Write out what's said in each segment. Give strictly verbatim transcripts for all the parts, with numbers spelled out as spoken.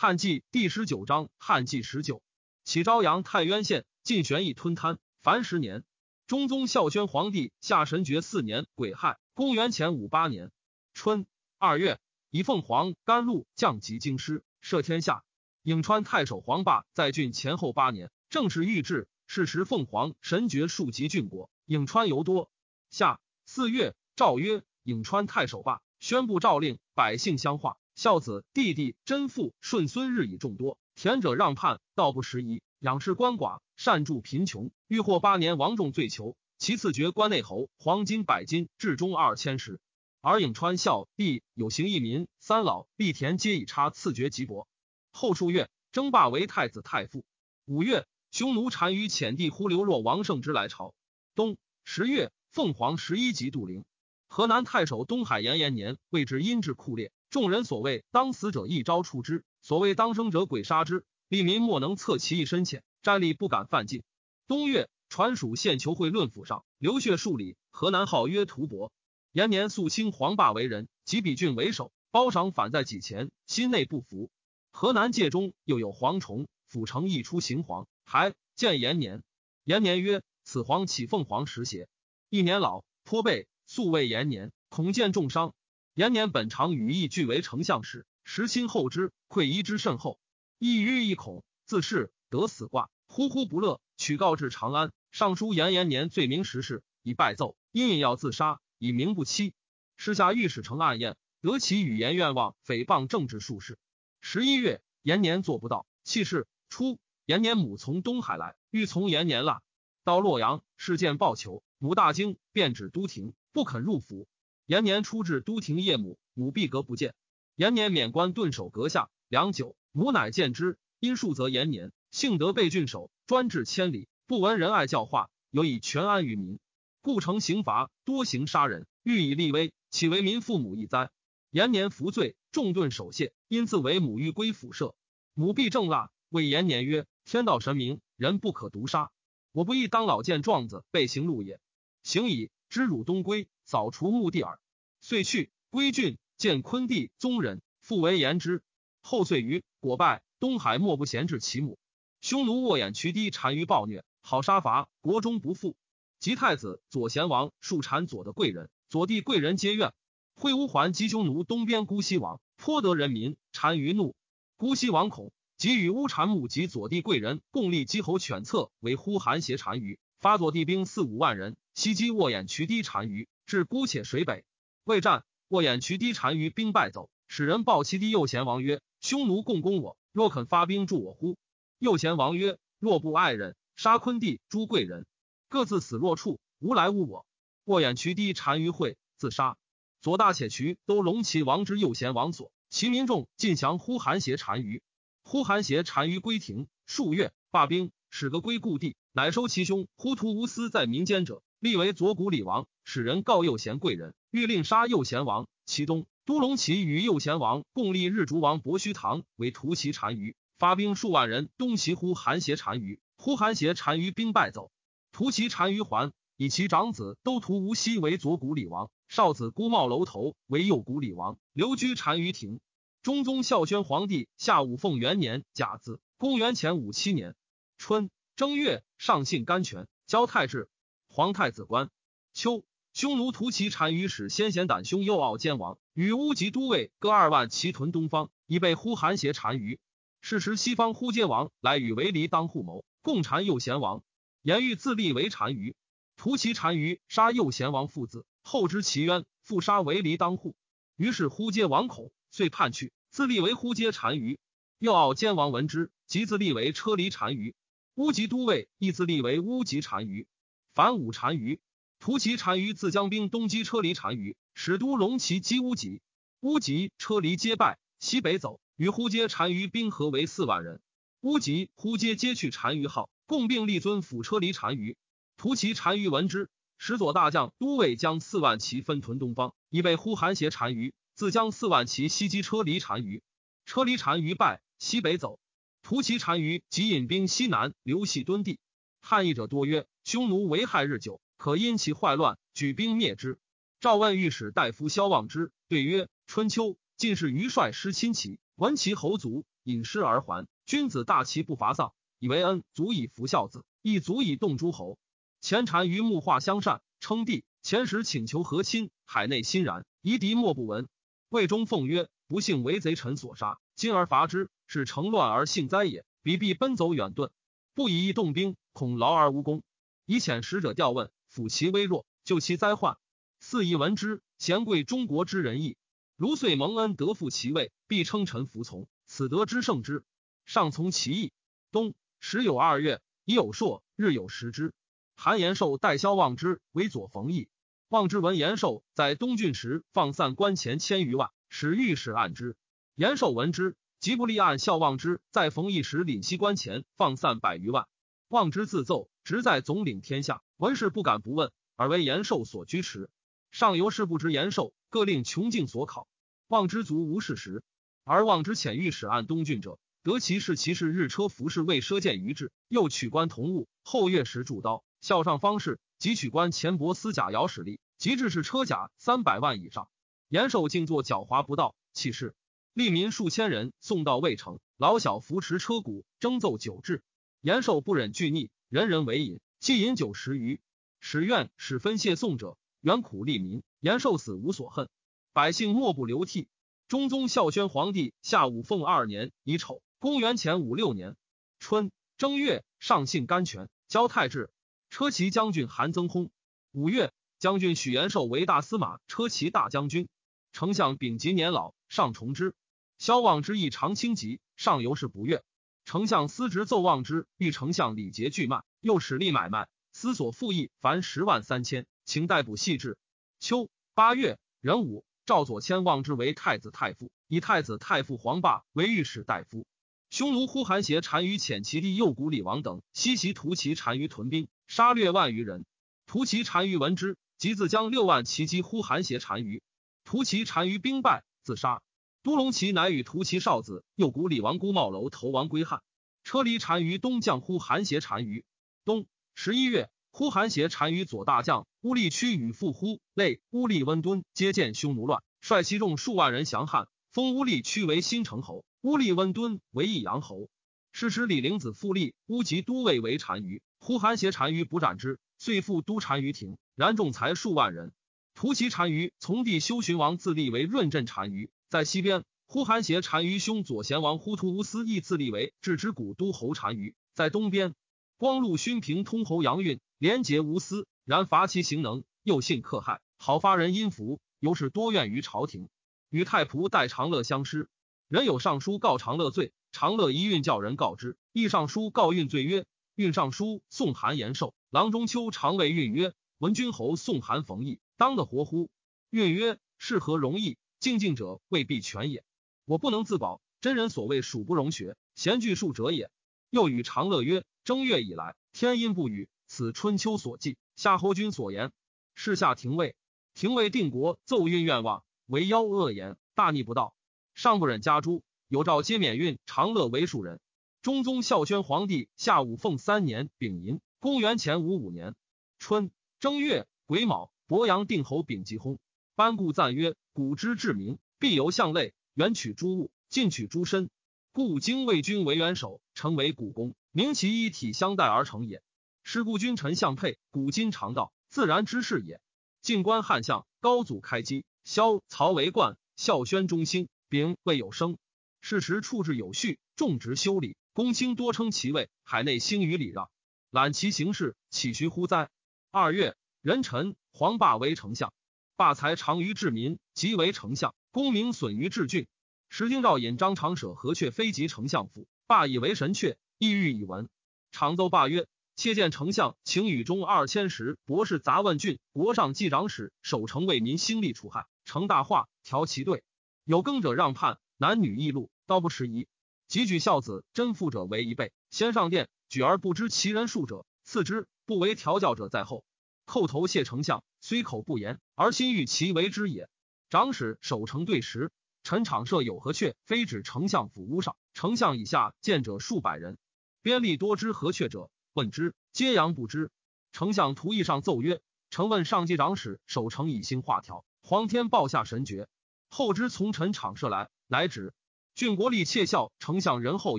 汉纪第十九章，汉纪十九，起昭阳太渊县，晋玄义吞滩，凡十年。中宗孝宣皇帝下神爵四年癸亥，公元前五八年春二月，以凤凰、甘露降级京师，赦天下。颍川太守黄霸在郡前后八年，正式御制，是时凤凰神爵庶及郡国，颍川尤多。下四月，诏曰：颍川太守霸，宣布诏令，百姓相化。孝子、弟弟、真父、顺孙日以众多，田者让叛，道不拾遗，仰视官寡，善助贫穷。欲获八年王众罪囚，其次爵关内侯，黄金百斤，至中二千石。而颍川孝敝有行义民，三老敝田皆以差赐爵及帛。后数月，征霸为太子太傅。五月，匈奴单于遣弟忽流若王胜之来朝。冬十月，凤凰十一级杜陵。河南太守东海延延年，谓之阴骘酷烈。众人所谓当死者一招处之，所谓当生者鬼杀之，利民莫能测其意深浅，战力不敢犯禁。冬月，传蜀县求会论府上流血数里，河南号曰屠伯。延年肃清黄霸为人，及比郡为首，褒赏反在己前，心内不服。河南界中又有蝗虫，府城一出行蝗，还见延年。延年曰：此蝗起凤凰时邪？一年老颇背，素谓延年，恐见重伤。延年本常与义俱为丞相时，时亲厚之，愧遗之甚厚。一郁一恐，自是得死卦，呼呼不乐，取告至长安。尚书延延年罪明时事，以败奏，因引药自杀，以明不欺。时下御史丞暗宴，得其语言愿望，诽谤政治术士。十一月，延年做不到，弃市。初，延年母从东海来，欲从延年腊，到洛阳，事件报求，母大惊，便指都亭，不肯入府。延年出至都亭谒母，母闭阁不见。延年免官顿守阁下良久，母乃见之，因数责延年，幸得被郡守，专制千里，不闻仁爱教化，有以全安于民，故成刑罚，多行杀人，欲以立威，岂为民父母一灾？延年服罪，重顿守谢，因自为母欲归府舍。母必正辣，谓延年曰：天道神明，人不可毒杀，我不亦当老见状子被刑戮也。行矣，知汝东归，扫除墓地耳。遂去归郡，见昆弟宗人，父为言之。后遂于果败，东海莫不贤至其母。匈奴卧眼渠堤，单于暴虐，好杀伐，国中不复。及太子左贤王树产左的贵人，左弟贵人皆怨。会乌桓及匈奴东边姑息王，颇得人民，单于怒。姑息王恐，即与乌禅母及左弟贵人共立鸡侯犬策，为呼韩邪单于，发左弟兵四五万人，袭击卧眼渠堤单于，至姑且水北。未战，卧眼渠堤单于兵败走，使人报其弟右贤王曰：匈奴共攻我，若肯发兵助我乎？右贤王曰：若不爱人，杀昆弟诸贵人，各自死若处，无来污我。卧眼渠堤单于会自杀。左大且渠都龙骑王之右贤王所，其民众尽降呼韩邪单于。呼韩邪单于归庭数月，罢兵，使个归故地，乃收其兄呼图无私在民间者，立为左谷李王，使人告右贤贵人，欲令杀右贤王。其东都龙骑与右贤王共立日逐王伯须堂为屠骑单于，发兵数万人东袭呼韩邪单于。呼韩邪单于兵败走，屠骑单于还，以其长子都屠无锡为左谷李王，少子孤茂楼头为右谷李王，留居单于庭。中宗孝宣皇帝下武凤元年甲子，公元前五七年春正月，上信甘泉，交太治。皇太子官。秋，匈奴屠骑单于使先贤胆凶右傲奸王，与乌及都尉各二万骑屯东方，以备呼韩邪单于。是时西方呼皆王来与为离当互谋，共缠右贤王。言欲自立为单于，屠骑单于杀右贤王父子，后知其冤，复杀为离当户。于是呼皆王恐，遂叛去，自立为呼皆单于。右傲奸王闻之，即自立为车离单于。乌及都尉亦自立为乌及单于。反五单于，屠骑单于自将兵东击车离单于，使都龙骑击乌及，乌及车离皆败，西北走，与呼皆单于兵合为四万人。乌及呼皆皆去单于号，共并立尊辅车离单于。屠骑单于闻之，使左大将都尉将四万骑分屯东方，以备呼韩邪单于，自将四万骑西击车离单于。车离单于败，西北走，屠骑单于即引兵西南流系敦地。汉议者多曰：匈奴为害日久，可因其坏乱，举兵灭之。赵问御史大夫萧望之对曰：春秋晋士余帅失亲戚，闻其侯族，饮食而还。君子大其不伐丧，以为恩，足以服孝子，亦足以动诸侯。前单于木化相善，称帝。前时请求和亲，海内欣然，夷狄莫不闻。魏忠奉曰：不幸为贼臣所杀，今而伐之，是乘乱而幸灾也。彼必奔走远遁，不以义动兵，恐劳而无功。以遣使者调问，抚其微弱，救其灾患。四夷闻之，咸贵中国之仁义。如遂蒙恩，得复其位，必称臣服从，此德之圣之。上从其意。冬时有二月，已有朔，日有食之。韩延寿代萧望之为左冯翊。望之闻延寿在东郡时放散官钱千余万，使御史按之。延寿闻之，即不立案。萧望之在冯翊时领西官钱放散百余万，望之自奏，直在总领天下，文士不敢不问，而为延寿所居持。上游士不知延寿，各令穷境所考。望之卒无事时，而望之遣御史按东郡者，得其事其事日车服侍未奢见于制，又取官同物。后月时铸刀，效上方士，即取官钱帛丝甲姚史力，及至是车甲三百万以上。延寿竟作狡猾不道，弃市。利民数千人送到魏城，老小扶持车毂，争奏酒制。延寿不忍惧逆，人人为饮，既饮酒十余。使愿使分谢送者，原苦利民。延寿死无所恨，百姓莫不流涕。中宗孝宣皇帝下武凤二年乙丑，公元前五六年春正月，上信甘泉，交太治。车骑将军韩增薨。五月，将军许延寿为大司马、车骑大将军。丞相丙吉年老，上重之。萧望之亦常轻疾，上游士不悦。丞相司直奏望之，欲丞相礼节巨慢，又使力买卖，私所赋役凡十万三千，请逮捕细致。秋八月壬午，赵左迁望之为太子太傅，以太子太傅黄霸为御史大夫。匈奴呼韩邪单于遣其弟右谷李王等西袭突骑单于，屯兵杀掠万余人。突骑单于闻之，即自将六万骑击呼韩邪单于。突骑单于兵败，自杀。都龙骑乃与突骑少子右谷李王姑茂楼投亡归汉。车离单于东将呼韩邪单于。冬十一月，呼韩邪单于左大将乌利屈与父呼类乌利温敦皆见匈奴乱，率其众数万人降汉，封乌利屈为新城侯，乌利温敦为益阳侯。是时李陵子复立乌吉都尉为单于，呼韩邪单于不斩之，遂复都单于庭，然众才数万人。突骑单于从弟修寻王自立为润镇单于。在西边，呼韩邪单于兄左贤王呼图乌斯亦自立为郅支古都侯单于。在东边，光禄勋平通侯杨运廉洁无私，然伐其行能，又信克害，好发人阴服，尤是多怨于朝廷。与太仆戴长乐相失，人有上书告长乐罪，长乐一运叫人告之，亦上书告运罪曰：运上书送韩延寿，郎中秋常谓运曰：闻君侯送韩冯翊，当得活乎？运曰：是何容易？敬敬者未必全也，我不能自保，真人所谓属不容学，贤具数者也。又与长乐曰：正月以来，天阴不雨，此春秋所记，夏侯君所言。是夏廷尉廷尉定国奏运愿望，为妖恶言，大逆不道，上不忍加诛，有诏皆免运长乐为庶人。中宗孝宣皇帝下武凤三年丙寅，公元前五五年春正月癸卯，鄱阳定侯丙吉薨。班固赞曰：古之至明，必由向类，远取诸物，近取诸身，故经魏君为元首，成为古公，明其一体相待而成也。是故君臣相配，古今常道，自然之事也。晋观汉相，高祖开基，萧曹为冠，孝宣中兴，丙未有生。是时处置有序，重职修理，公卿多称其位，海内兴于礼让，揽其行事，岂须乎哉？二月壬辰，黄霸为丞相。霸才长于治民，即为丞相；功名损于治郡。石经绕引张长舍何却非及丞相府，霸以为神阙，意欲以闻。常奏霸曰：切见丞相请与中二千石博士杂问郡国上纪长史守城为民兴利除害，成大化，调其队，有耕者让叛，男女异路，道不拾遗。即举孝子真父者为一辈，先上殿举而不知其人数者次之，不为调教者在后。叩头谢丞相，虽口不言，而心欲其为之也。长史守城对时，陈场设有何阙，非指丞相府屋上，丞相以下见者数百人，边吏多知何阙者，问之，皆佯不知。丞相图议上奏曰：臣问上纪长史守城以兴化条，皇天报下神爵，后知从陈场设来，乃止。郡国吏窃笑丞相仁厚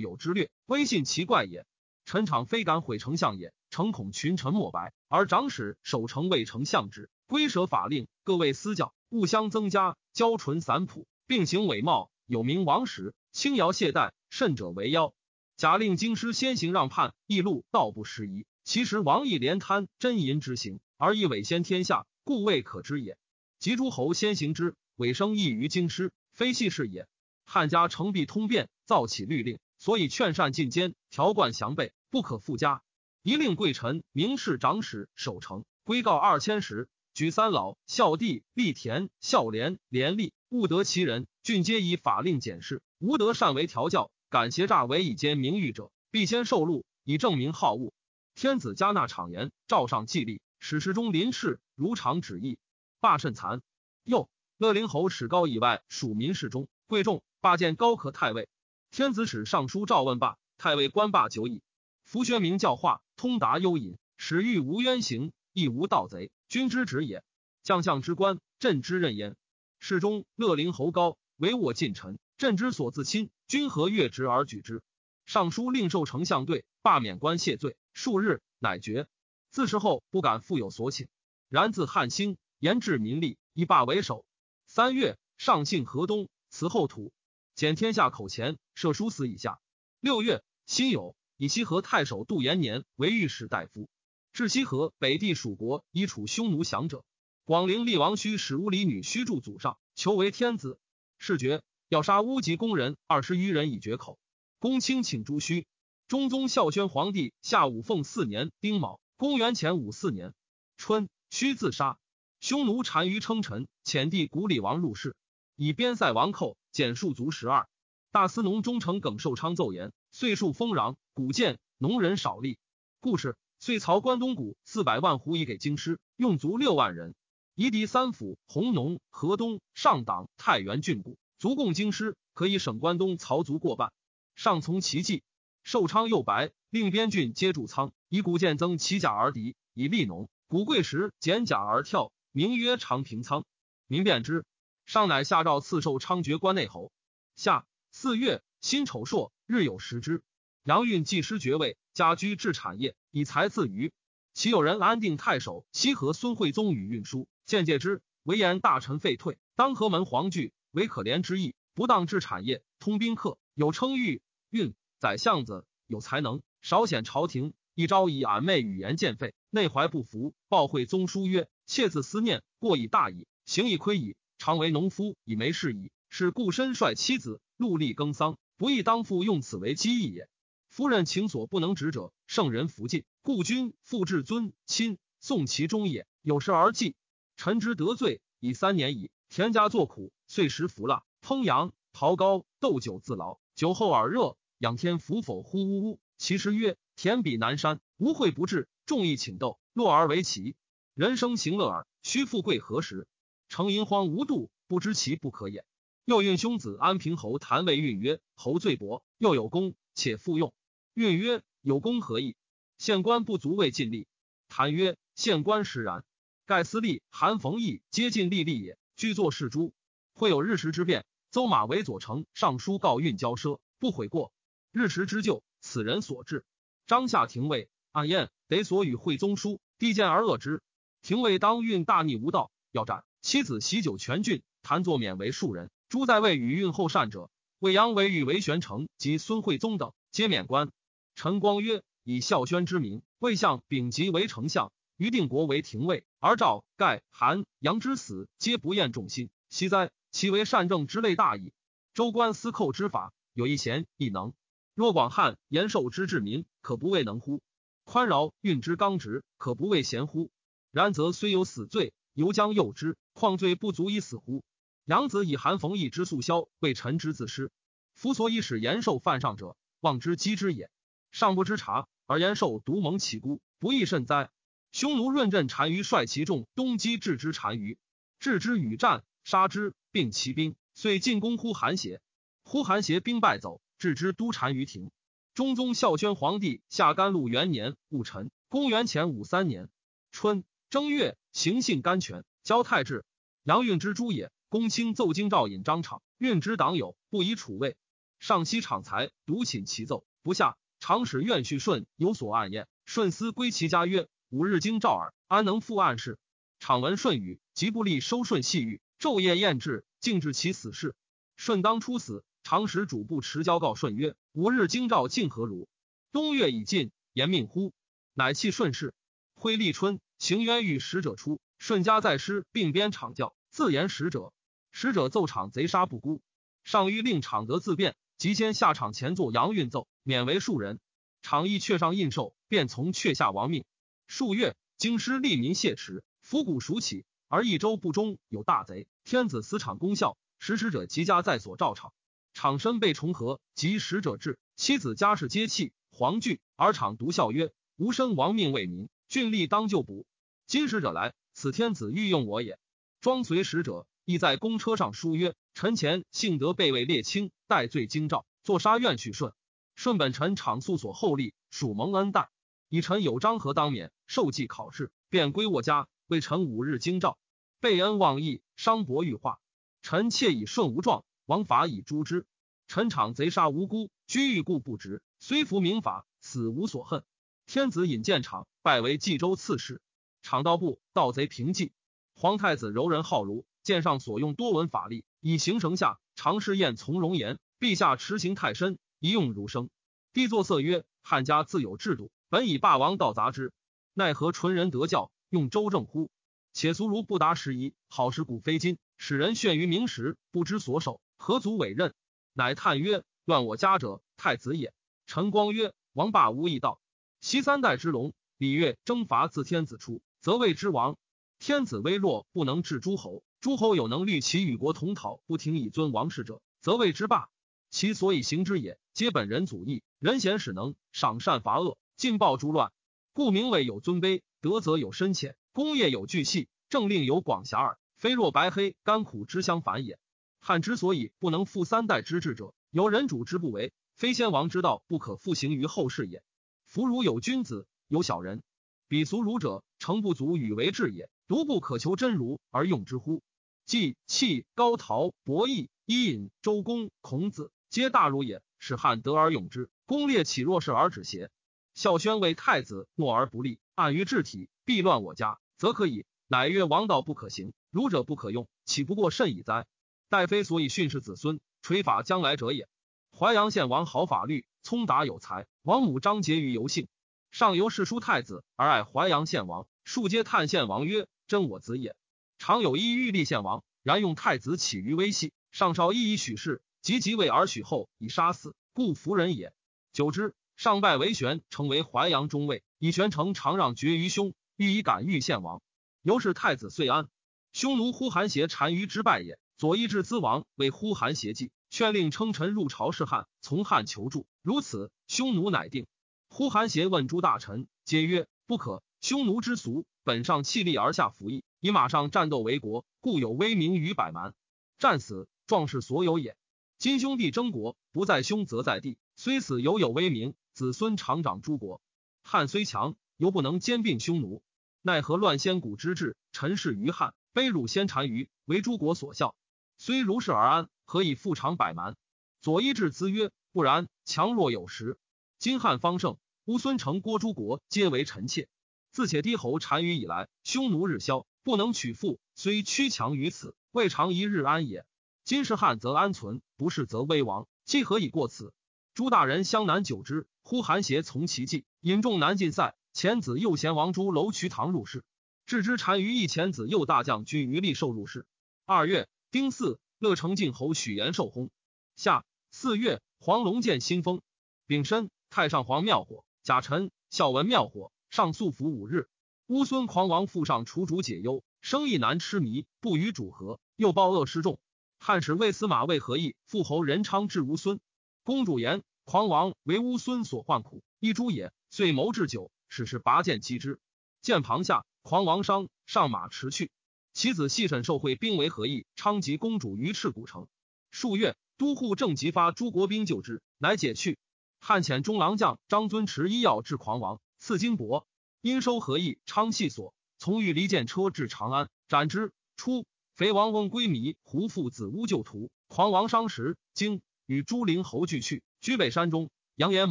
有之略，威信其怪也。臣敞非敢毁丞相也，诚恐群臣莫白，而长史守城为丞相之，规舍法令，各为私教，互相增加，骄唇散朴，并行伪冒，有名王时，轻徭懈怠，甚者为妖。假令京师先行让叛，义路道不拾遗。其实王亦连贪真淫之行，而亦委先天下，故未可知也。及诸侯先行之，委生亦于京师，非细事也。汉家诚必通变，造起律令，所以劝善进谏，条贯详备，不可复加。一令贵臣明士长史守城，归告二千石，举三老、孝弟、立田、孝廉、廉吏，务得其人，郡皆以法令检视，无德善为调教。敢挟诈为以奸名誉者，必先受禄，以证明好恶。天子加纳敞言，诏上纪例，史实中临事，如常旨意，罢甚残。又乐陵侯史高以外，属民事中贵重，罢见高可太尉。天子使尚书赵问罢，太尉官罢久矣。伏宣明教化，通达幽隐，使欲无冤行，亦无盗贼，君之职也。将相之官，朕之任焉。事中乐陵侯高，唯我近臣，朕之所自亲，君何越直而举之？尚书令受丞相对，罢免官谢罪，数日乃决。自是后不敢复有所请。然自汉兴，严治民力，以罢为首。三月，上信河东，辞后土，减天下口钱，设殊死以下。六月，辛酉，以西河太守杜延年为御史大夫。至西河北地属国，以处匈奴降者。广陵厉王须使巫离女须助祖上，求为天子。是决要杀乌籍工人二十余人以绝口。公卿请诛须。中宗孝宣皇帝下武凤四年丁卯，公元前五四年春，须自杀。匈奴单于称臣，遣弟古里王入室，以边塞王寇减戍卒十二。大司农中丞耿寿昌奏言，岁数丰壤，古贱，农人少力。故事遂曹关东谷四百万斛以给京师，用卒六万人。夷狄三府、弘农、河东、上党、太原郡部卒贡京师，可以省关东曹卒过半。上从其计，寿昌又白，令边郡皆驻仓，以谷贱增其甲而敌，以利农；谷贵时减甲而跳，名曰长平仓。民变之，上乃下诏赐寿昌爵关内侯。下四月，辛丑朔，日有食之。杨运技师爵位，家居制产业，以财自娱。其有人安定太守西河孙惠宗与运输，见戒之，为言大臣废退，当河门黄惧。为可怜之意，不当治产业，通宾客，有称誉，运宰相子，有才能，少显朝廷。一朝以谄媚语言见废，内怀不服，报惠宗书曰：妾自思念，过以大矣，行以亏矣，常为农夫以没事矣。是故身率妻子，戮力耕桑，不亦当复用此为机义也。夫人情所不能止者，圣人弗尽，故君父至尊亲，颂其忠也。有事而祭，臣之得罪，以三年矣。田家作苦，岁时服蜡，烹羊桃糕，斗酒自劳，酒后耳热，仰天俯否，呼呜呜。其实曰：田比南山，无秽不至，众义请斗，落而为棋。人生行乐耳，须富贵何时？诚淫荒无度，不知其不可也。又运兄子安平侯谭谓运曰：侯最薄，又有功，且复用。运曰：有功何益？县官不足为尽力。谭曰：县官实然，盖司隶、韩冯义皆尽力力也。居作是诸，会有日食之变。邹马为左丞，上书告运骄奢，不悔过。日食之咎，此人所致。张夏廷尉、按燕得所与惠宗书，帝见而恶之。廷尉当运大逆无道，要斩。妻子喜酒全郡，谭作冕为庶人。诸在位与运后善者，魏阳为与韦玄成及孙惠宗等，皆免官。陈光曰：以孝宣之名，魏相丙吉为丞相。于定国为廷尉，而赵、盖、韩、杨之死，皆不厌众心，惜哉！其为善政之类大矣。州官司寇之法，有一贤一能。若广汉延寿之治民，可不谓能乎？宽饶运之刚直，可不谓贤乎？然则虽有死罪，犹将诱之，况罪不足以死乎？杨子以韩冯义之素枭，为臣之自失。夫所以使延寿犯上者，望之击之也。上不知察，而延寿独蒙其辜，不亦甚哉？匈奴润镇单于率其众东击郅支单于，郅支与战，杀之，并其兵，遂进攻呼韩邪。呼韩邪兵败走，郅支都单于庭。中宗孝宣皇帝下甘露元年戊辰，公元前五三年春正月，行幸甘泉，交太治。杨运之诸也。公卿奏京兆尹张敞，运之党友，不以处位。上西敞财，独寝其奏，不下。常使愿续舜有所暗焉。舜思归其家曰：“吾日经兆耳，安能复暗事？”敞闻舜语，即不立收舜细狱，昼夜验治，竟至其死事。舜当初死，常使主簿持交告舜曰：“吾日经兆竟何如？冬月已尽，言命乎？”乃弃舜事。徽立春，行渊狱使者出，舜家在师并编场教，自言使者。使者奏场贼杀不孤，上谕令场得自辩。即先下场前作阳运奏，免为庶人。场议阙上印绶，便从阙下亡命。数月，京师吏民谢持，府谷属起，而益州部中有大贼，天子司场公校，使使者及家在所召场。场身被重合，及使者至，妻子家室皆弃，惶惧。而场独笑曰：“吾身亡命为民，郡吏当就补。今使者来，此天子欲用我也。”庄随使者亦在公车上书曰：“臣前幸得被位列卿，戴罪京兆，坐杀愿许舜。舜本臣场素所厚利，属蒙恩戴。以臣有张合当免，受记考试，便归我家，为臣五日京兆，背恩忘义，伤薄欲化。臣妾以舜无状，王法以诛之。臣场贼杀无辜，居狱故不值，虽服民法，死无所恨。天子引荐场，拜为冀州刺史。场道部盗贼平济，皇太子柔仁好儒。”见上所用多闻法力，以行绳下，常试验从容言。陛下持刑太深，一用如生。帝作色曰：“汉家自有制度，本以霸王道杂之，奈何纯人得教，用周正乎？且俗如不达时宜，好使古非今，使人眩于名实，不知所守，何足委任？”乃叹曰：“乱我家者，太子也。”陈光曰：“王霸无异道，昔三代之龙，礼乐征伐自天子出，则谓之王。天子微弱，不能治诸侯。诸侯有能虑其与国同讨，不听以尊王室者，则谓之霸。其所以行之也，皆本人祖义。人贤使能，赏善罚恶，尽暴诸乱，故名为有尊卑。德则有深浅，功业有巨细，政令有广狭耳，非若白黑甘苦之相反也。汉之所以不能复三代之治者，由人主之不为，非先王之道不可复行于后世也。夫儒有君子，有小人，彼俗儒者，诚不足与为治也。独不可求真儒而用之乎？季、契、高陶、伯益、伊尹、周公、孔子，皆大儒也。使汉得而用之，攻略岂若是而止邪？孝宣为太子，诺而不立，暗于治体，必乱我家，则可以。乃曰：“王道不可行，儒者不可用，岂不过甚矣哉？戴妃所以训示子孙，垂法将来者也。淮阳县王好法律，聪达有才。王母张婕妤尤幸，上由世书太子而爱淮阳县王，庶皆叹县王曰：‘真我子也。’”常有意欲立献王，然用太子起于微细，上少亦以许氏，及即位而许后以杀死，故服人也。久之，上拜韦玄成为淮阳中尉，以玄成常让绝于兄，欲以感御献王。由是太子遂安。匈奴呼韩邪单于之败也。左一至资王为呼韩邪计，劝令称臣入朝事汉，从汉求助。如此，匈奴乃定。呼韩邪问诸大臣，皆曰：“不可。匈奴之俗，本上弃力而下服役，以马上战斗为国，故有威名于百蛮。战死，壮士所有也。今兄弟争国，不在兄则在弟，虽死犹有威名，子孙常掌诸国。汉虽强，犹不能兼并匈奴。奈何乱先古之治，臣事于汉，卑辱先单于，为诸国所笑。虽如是而安，何以复尝百蛮？”左一至资曰：“不然，强弱有时。今汉方盛，乌孙城郭诸国皆为臣妾。自且低侯单于以来，匈奴日消。不能取复，虽屈强于此，未尝一日安也。今是汉则安存，不是则危亡，既何以过此？”诸大人相难久之，呼韩邪从其计，引众南进塞。前子右贤王朱楼瞿堂入仕，置之单于一前子右大将军于立受入仕。二月，丁巳，乐城晋侯许延受薨。夏四月，黄龙见新封。丙申，太上皇庙火，甲辰，孝文庙火，上宿服五日。乌孙狂王复上除主解忧，生意难痴迷，不与主和，又暴恶失众。汉使魏司马魏合义复侯仁昌至乌孙。公主言：“狂王为乌孙所患苦，一诛也。”遂谋置酒，使是拔剑击之。剑旁下，狂王伤，上马驰去。其子细审受贿，兵为合义昌及公主于赤古城。数月，都护郑吉发诸国兵救之，乃解去。汉遣中郎将张遵持医药至狂王，赐金帛。因收合义昌系所，从玉离间车至长安，斩之。初，肥王翁归靡胡父子乌旧图，狂王伤时，经与诸灵侯俱去，居北山中。扬言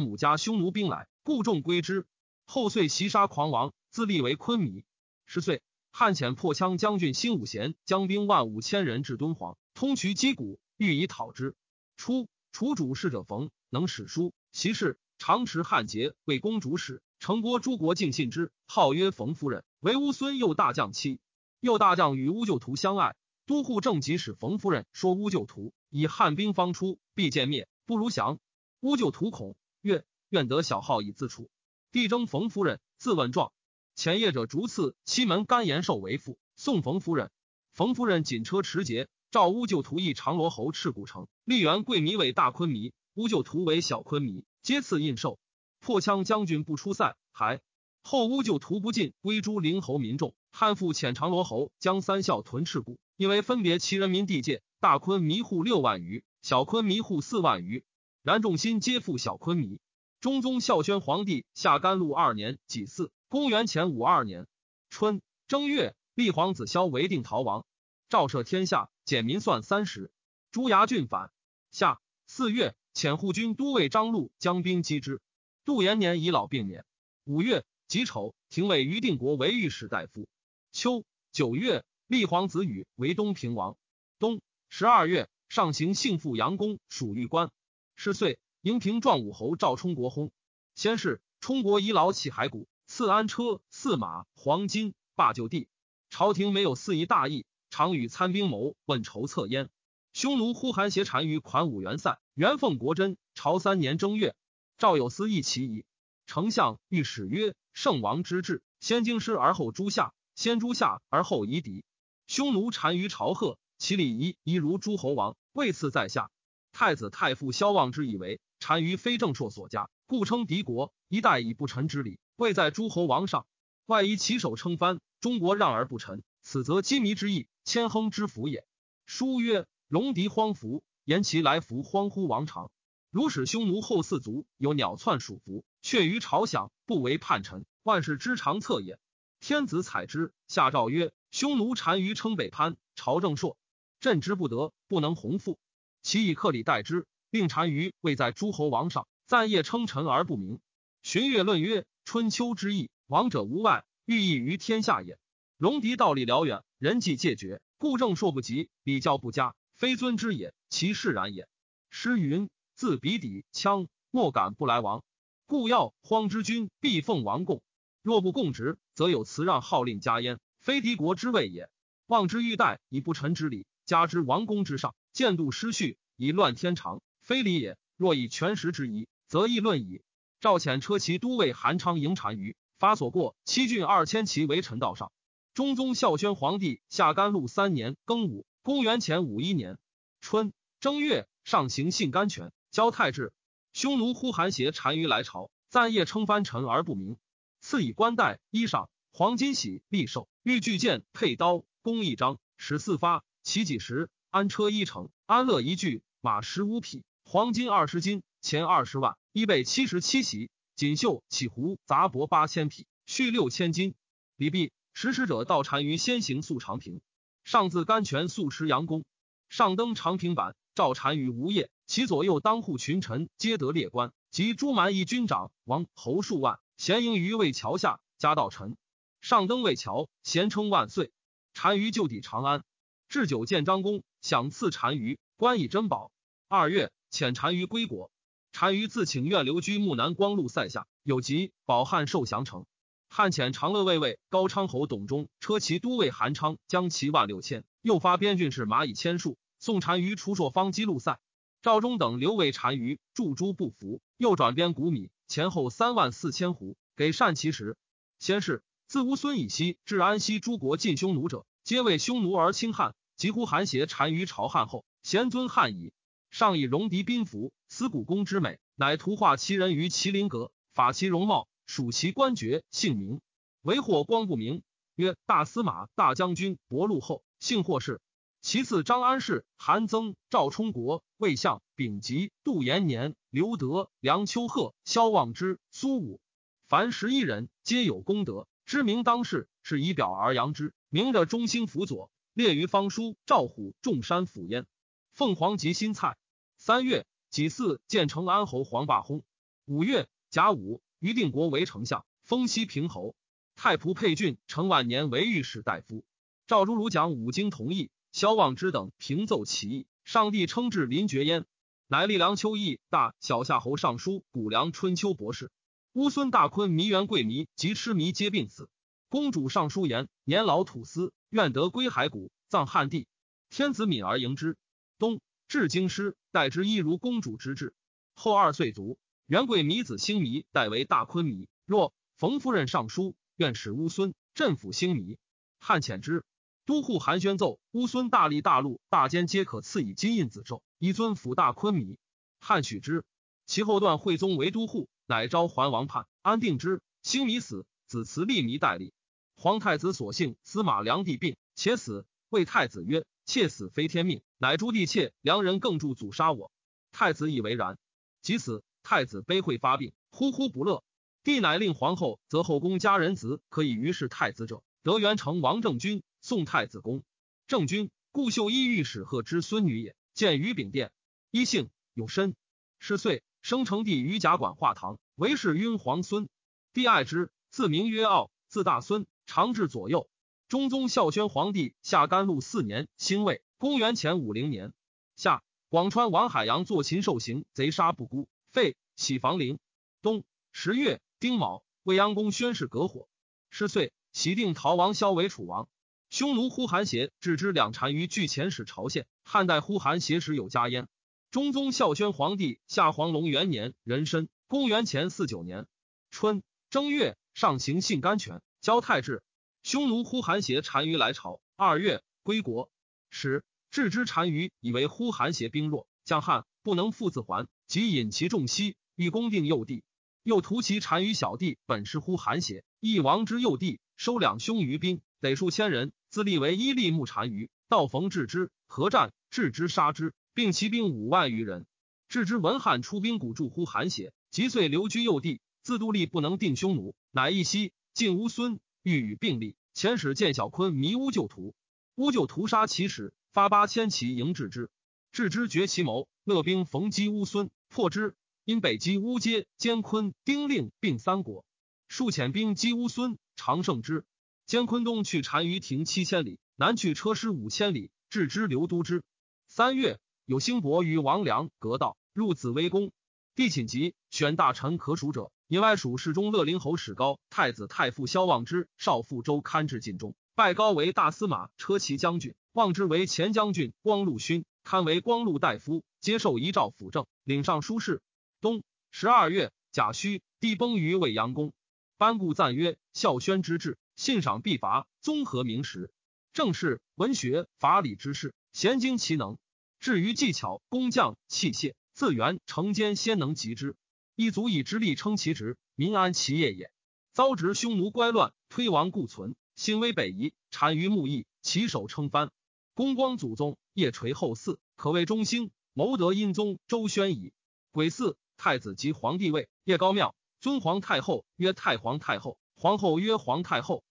母家匈奴兵来，故众归之。后遂袭杀狂王，自立为昆弥。十岁，汉遣破羌将军辛武贤将兵万五千人至敦煌，通衢击鼓，欲以讨之。初，楚主事者冯，能史书，习事，常持汉节，为公主使。成国诸国敬信之，号曰冯夫人，为乌孙右大将妻。右大将与乌旧图相爱，都护正即使冯夫人说乌旧图以汉兵方出，必见灭，不如降。乌旧图恐，曰：愿得小号以自处。帝征冯夫人，自问状。前夜者逐次西门甘延寿为父，送冯夫人。冯夫人锦车持节，召乌旧图议长罗侯赤古城，立元贵弥为大昆弥，乌旧图为小昆弥，皆赐印绶。破羌将军不出塞，还后乌旧图不进归诸灵侯民众。汉父遣长罗侯将三校屯赤谷，因为分别其人民地界，大昆弥户六万余，小昆弥户四万余。然众心皆附小昆弥。中宗孝宣皇帝下甘露二年己巳，公元前五二年春正月，立皇子萧为定陶王，诏赦天下，减民算三十。朱崖郡反。夏四月，遣护军都尉张禄将兵击之。杜延年已老病免。五月己丑，廷尉于定国为御史大夫。秋九月，立皇子羽为东平王。冬十二月，上行幸父杨公属玉官。十岁，营平壮武侯赵充国薨。先是，充国遗老起骸骨，赐安车驷马黄金，罢就地。朝廷没有四夷大义，常与参兵谋问筹策焉。匈奴呼韩邪单于款武元塞，元奉国真。朝三年正月，赵有司议其仪。丞相御史曰：圣王之治，先经师而后诛下，先诛下而后夷狄。匈奴单于朝贺，其礼仪宜如诸侯王，位次在下。太子太傅萧望之以为单于非正朔所加，故称敌国，一代以不臣之礼，位在诸侯王上。外夷其手称藩，中国让而不臣，此则羁縻之意，谦亨之福也。书曰：戎狄荒服，言其来服荒乎王常。如使匈奴后四族有鸟窜鼠服，却于朝享，不为叛臣，万世之常策也。天子采之，下诏曰：匈奴单于称北藩，朝正朔，朕之不得，不能弘复。其以克礼待之，令单于位在诸侯王上，赞业称臣而不明。荀悦论曰：春秋之意，王者无外，寓意于天下也。戎狄道理辽远，人际戒绝，故正朔不及，礼教不佳，非尊之也，其释然也。诗云：自彼抵羌，莫敢不来王。故要荒之君，必奉王贡。若不供职，则有辞让号令加焉，非敌国之位也。望之欲待，以不臣之礼，加之王公之上，见度失序，以乱天常，非礼也。若以权实之疑，则议论矣。赵遣车骑都尉韩昌迎单于，发所过七郡二千骑为陈道上。中宗孝宣皇帝下甘露三年庚午，公元前五一年春正月，上行信甘泉，交泰至。匈奴呼韩邪单于来朝，赞业称藩臣而不明。赐以冠带、衣裳、黄金玺、利绶、玉具剑、佩刀、弓一张、矢四发、旗几十。安车一乘，安乐一具，马十五匹，黄金二十斤，钱二十万，衣被七十七袭，锦绣起狐杂帛八千匹，絮六千斤。礼毕，食使者到单于先行宿长平，上自甘泉宿持阳宫，上登长平坂，召单于无夜，其左右当户群臣皆得列官，及诸蛮夷军长、王侯数万，咸迎于渭桥下，加道臣。上登渭桥，咸称万岁。单于就抵长安，置酒见张公。享赐单于，官以珍宝。二月，遣单于归国。单于自请愿留居木南光禄塞下，有疾，保汉受降城。汉遣长乐卫尉高昌侯董忠车骑都尉韩昌将骑万六千，又发边郡士马以千数，送单于出朔方击路塞。赵忠等留为单于，驻诸不服，又转边谷米，前后三万四千斛，给善其食。先是，自乌孙以西至安西诸国进匈奴者，皆为匈奴而轻汉。及呼韩邪单于朝汉后，咸尊汉矣。上以戎狄宾服，思古公之美，乃图画其人于麒麟阁，法其容貌，属其官爵姓名，为或光不明，曰大司马、大将军、博禄后，姓或氏。其次张安世、韩增、赵充国、魏相、丙吉、杜延年、刘德、梁丘贺、萧望之、苏武，凡十一人，皆有功德，知名当世，是以表而扬之。明者中兴辅佐。列于方叔、赵虎、众山府焉。凤凰及新蔡。三月，己巳，建成安侯黄霸薨。五月甲午，于定国为丞相，封西平侯。太仆沛郡程万年为御史大夫。赵诸儒讲五经同义，萧望之等平奏起义，上帝称至临绝焉。乃历梁丘义大小夏侯尚书谷梁春秋博士。乌孙大昆迷元贵迷及痴迷皆病死。公主上书言，年老土司，愿得归骸骨，葬汉帝。天子敏而迎之。冬，至京师，待之一如公主之至。后二岁卒，元贵迷子兴迷代为大昆迷。若冯夫人上书，愿使乌孙镇抚兴迷。汉遣之。都护韩宣奏，乌孙大吏大陆大监皆可赐以金印子绶，以尊抚大昆迷。汉许之。其后段惠宗为都护，乃召桓王叛，安定之。兴迷死，子祠立迷代立。皇太子所幸司马良帝病，且死，谓太子曰：“妾死非天命，乃诛帝妾。良人更助阻杀我。”太子以为然。即死，太子悲会发病，呼呼不乐。帝乃令皇后择后宫佳人子可以于是太子者，得元成王郑君送太子宫。郑君，顾秀一御史贺之孙女也，见于秉殿。一姓有身。十岁，生成帝于甲馆画堂，为是晕皇孙。帝爱之，自名曰傲，自大孙。长治左右。中宗孝宣皇帝下甘露四年，辛未，公元前五零年夏，广川王海洋坐秦受刑，贼杀不孤，废徙房陵。冬十月丁卯，未央宫宣誓隔火。十岁，袭定陶王萧为楚王。匈奴呼韩邪置之两单于据前史朝县，汉代呼韩邪史有加焉。中宗孝宣皇帝下黄龙元年壬申，公元前四九年春正月，上行信甘泉。交泰至，匈奴呼韩邪单于来朝。二月，归国。始，置之单于以为呼韩邪兵弱，将汉不能复自还，即引其众西，欲攻定右地。又图其单于小弟本是呼韩邪，一王之右弟，收两匈于兵，得数千人，自立为伊利木单于。道逢置之，合战，置之杀之，并其兵五万余人。置之闻汉出兵鼓助呼韩邪，即遂留居右地，自度力不能定匈奴，乃一息。晋乌孙，欲与并立。前使见小昆迷乌旧图，乌旧图杀其使，发八千骑迎置之。置之绝其谋，勒兵逢击乌孙，破之。因北击乌阶、监昆、丁令，并三国。数遣兵击乌孙，常胜之。监昆东去单于亭七千里，南去车师五千里，置之流都之。三月，有兴伯与王良、格道入紫微宫。帝寝疾，选大臣可属者。野外属侍中乐陵侯史高，太子太傅萧望之少傅周堪至晋中，拜高为大司马车骑将军，望之为前将军光禄勋，堪为光禄大夫，接受遗诏辅政，领尚书事。冬十二月甲戌，帝崩于未央宫，班固赞曰：“孝宣之治，信赏必罚，综合名实，政事文学法理之事，咸精其能，至于技巧工匠器械，自元承奸先能及之。”一足以之力称其职，民安其业也。遭执匈奴乖乱，推亡固存，兴危北夷，单于牧邑，其手称藩。公光祖宗，夜垂后嗣，可谓中兴。谋得殷宗周宣矣。癸巳，太子即皇帝位，谒高庙，尊皇太后曰太皇太后，皇后曰皇太后。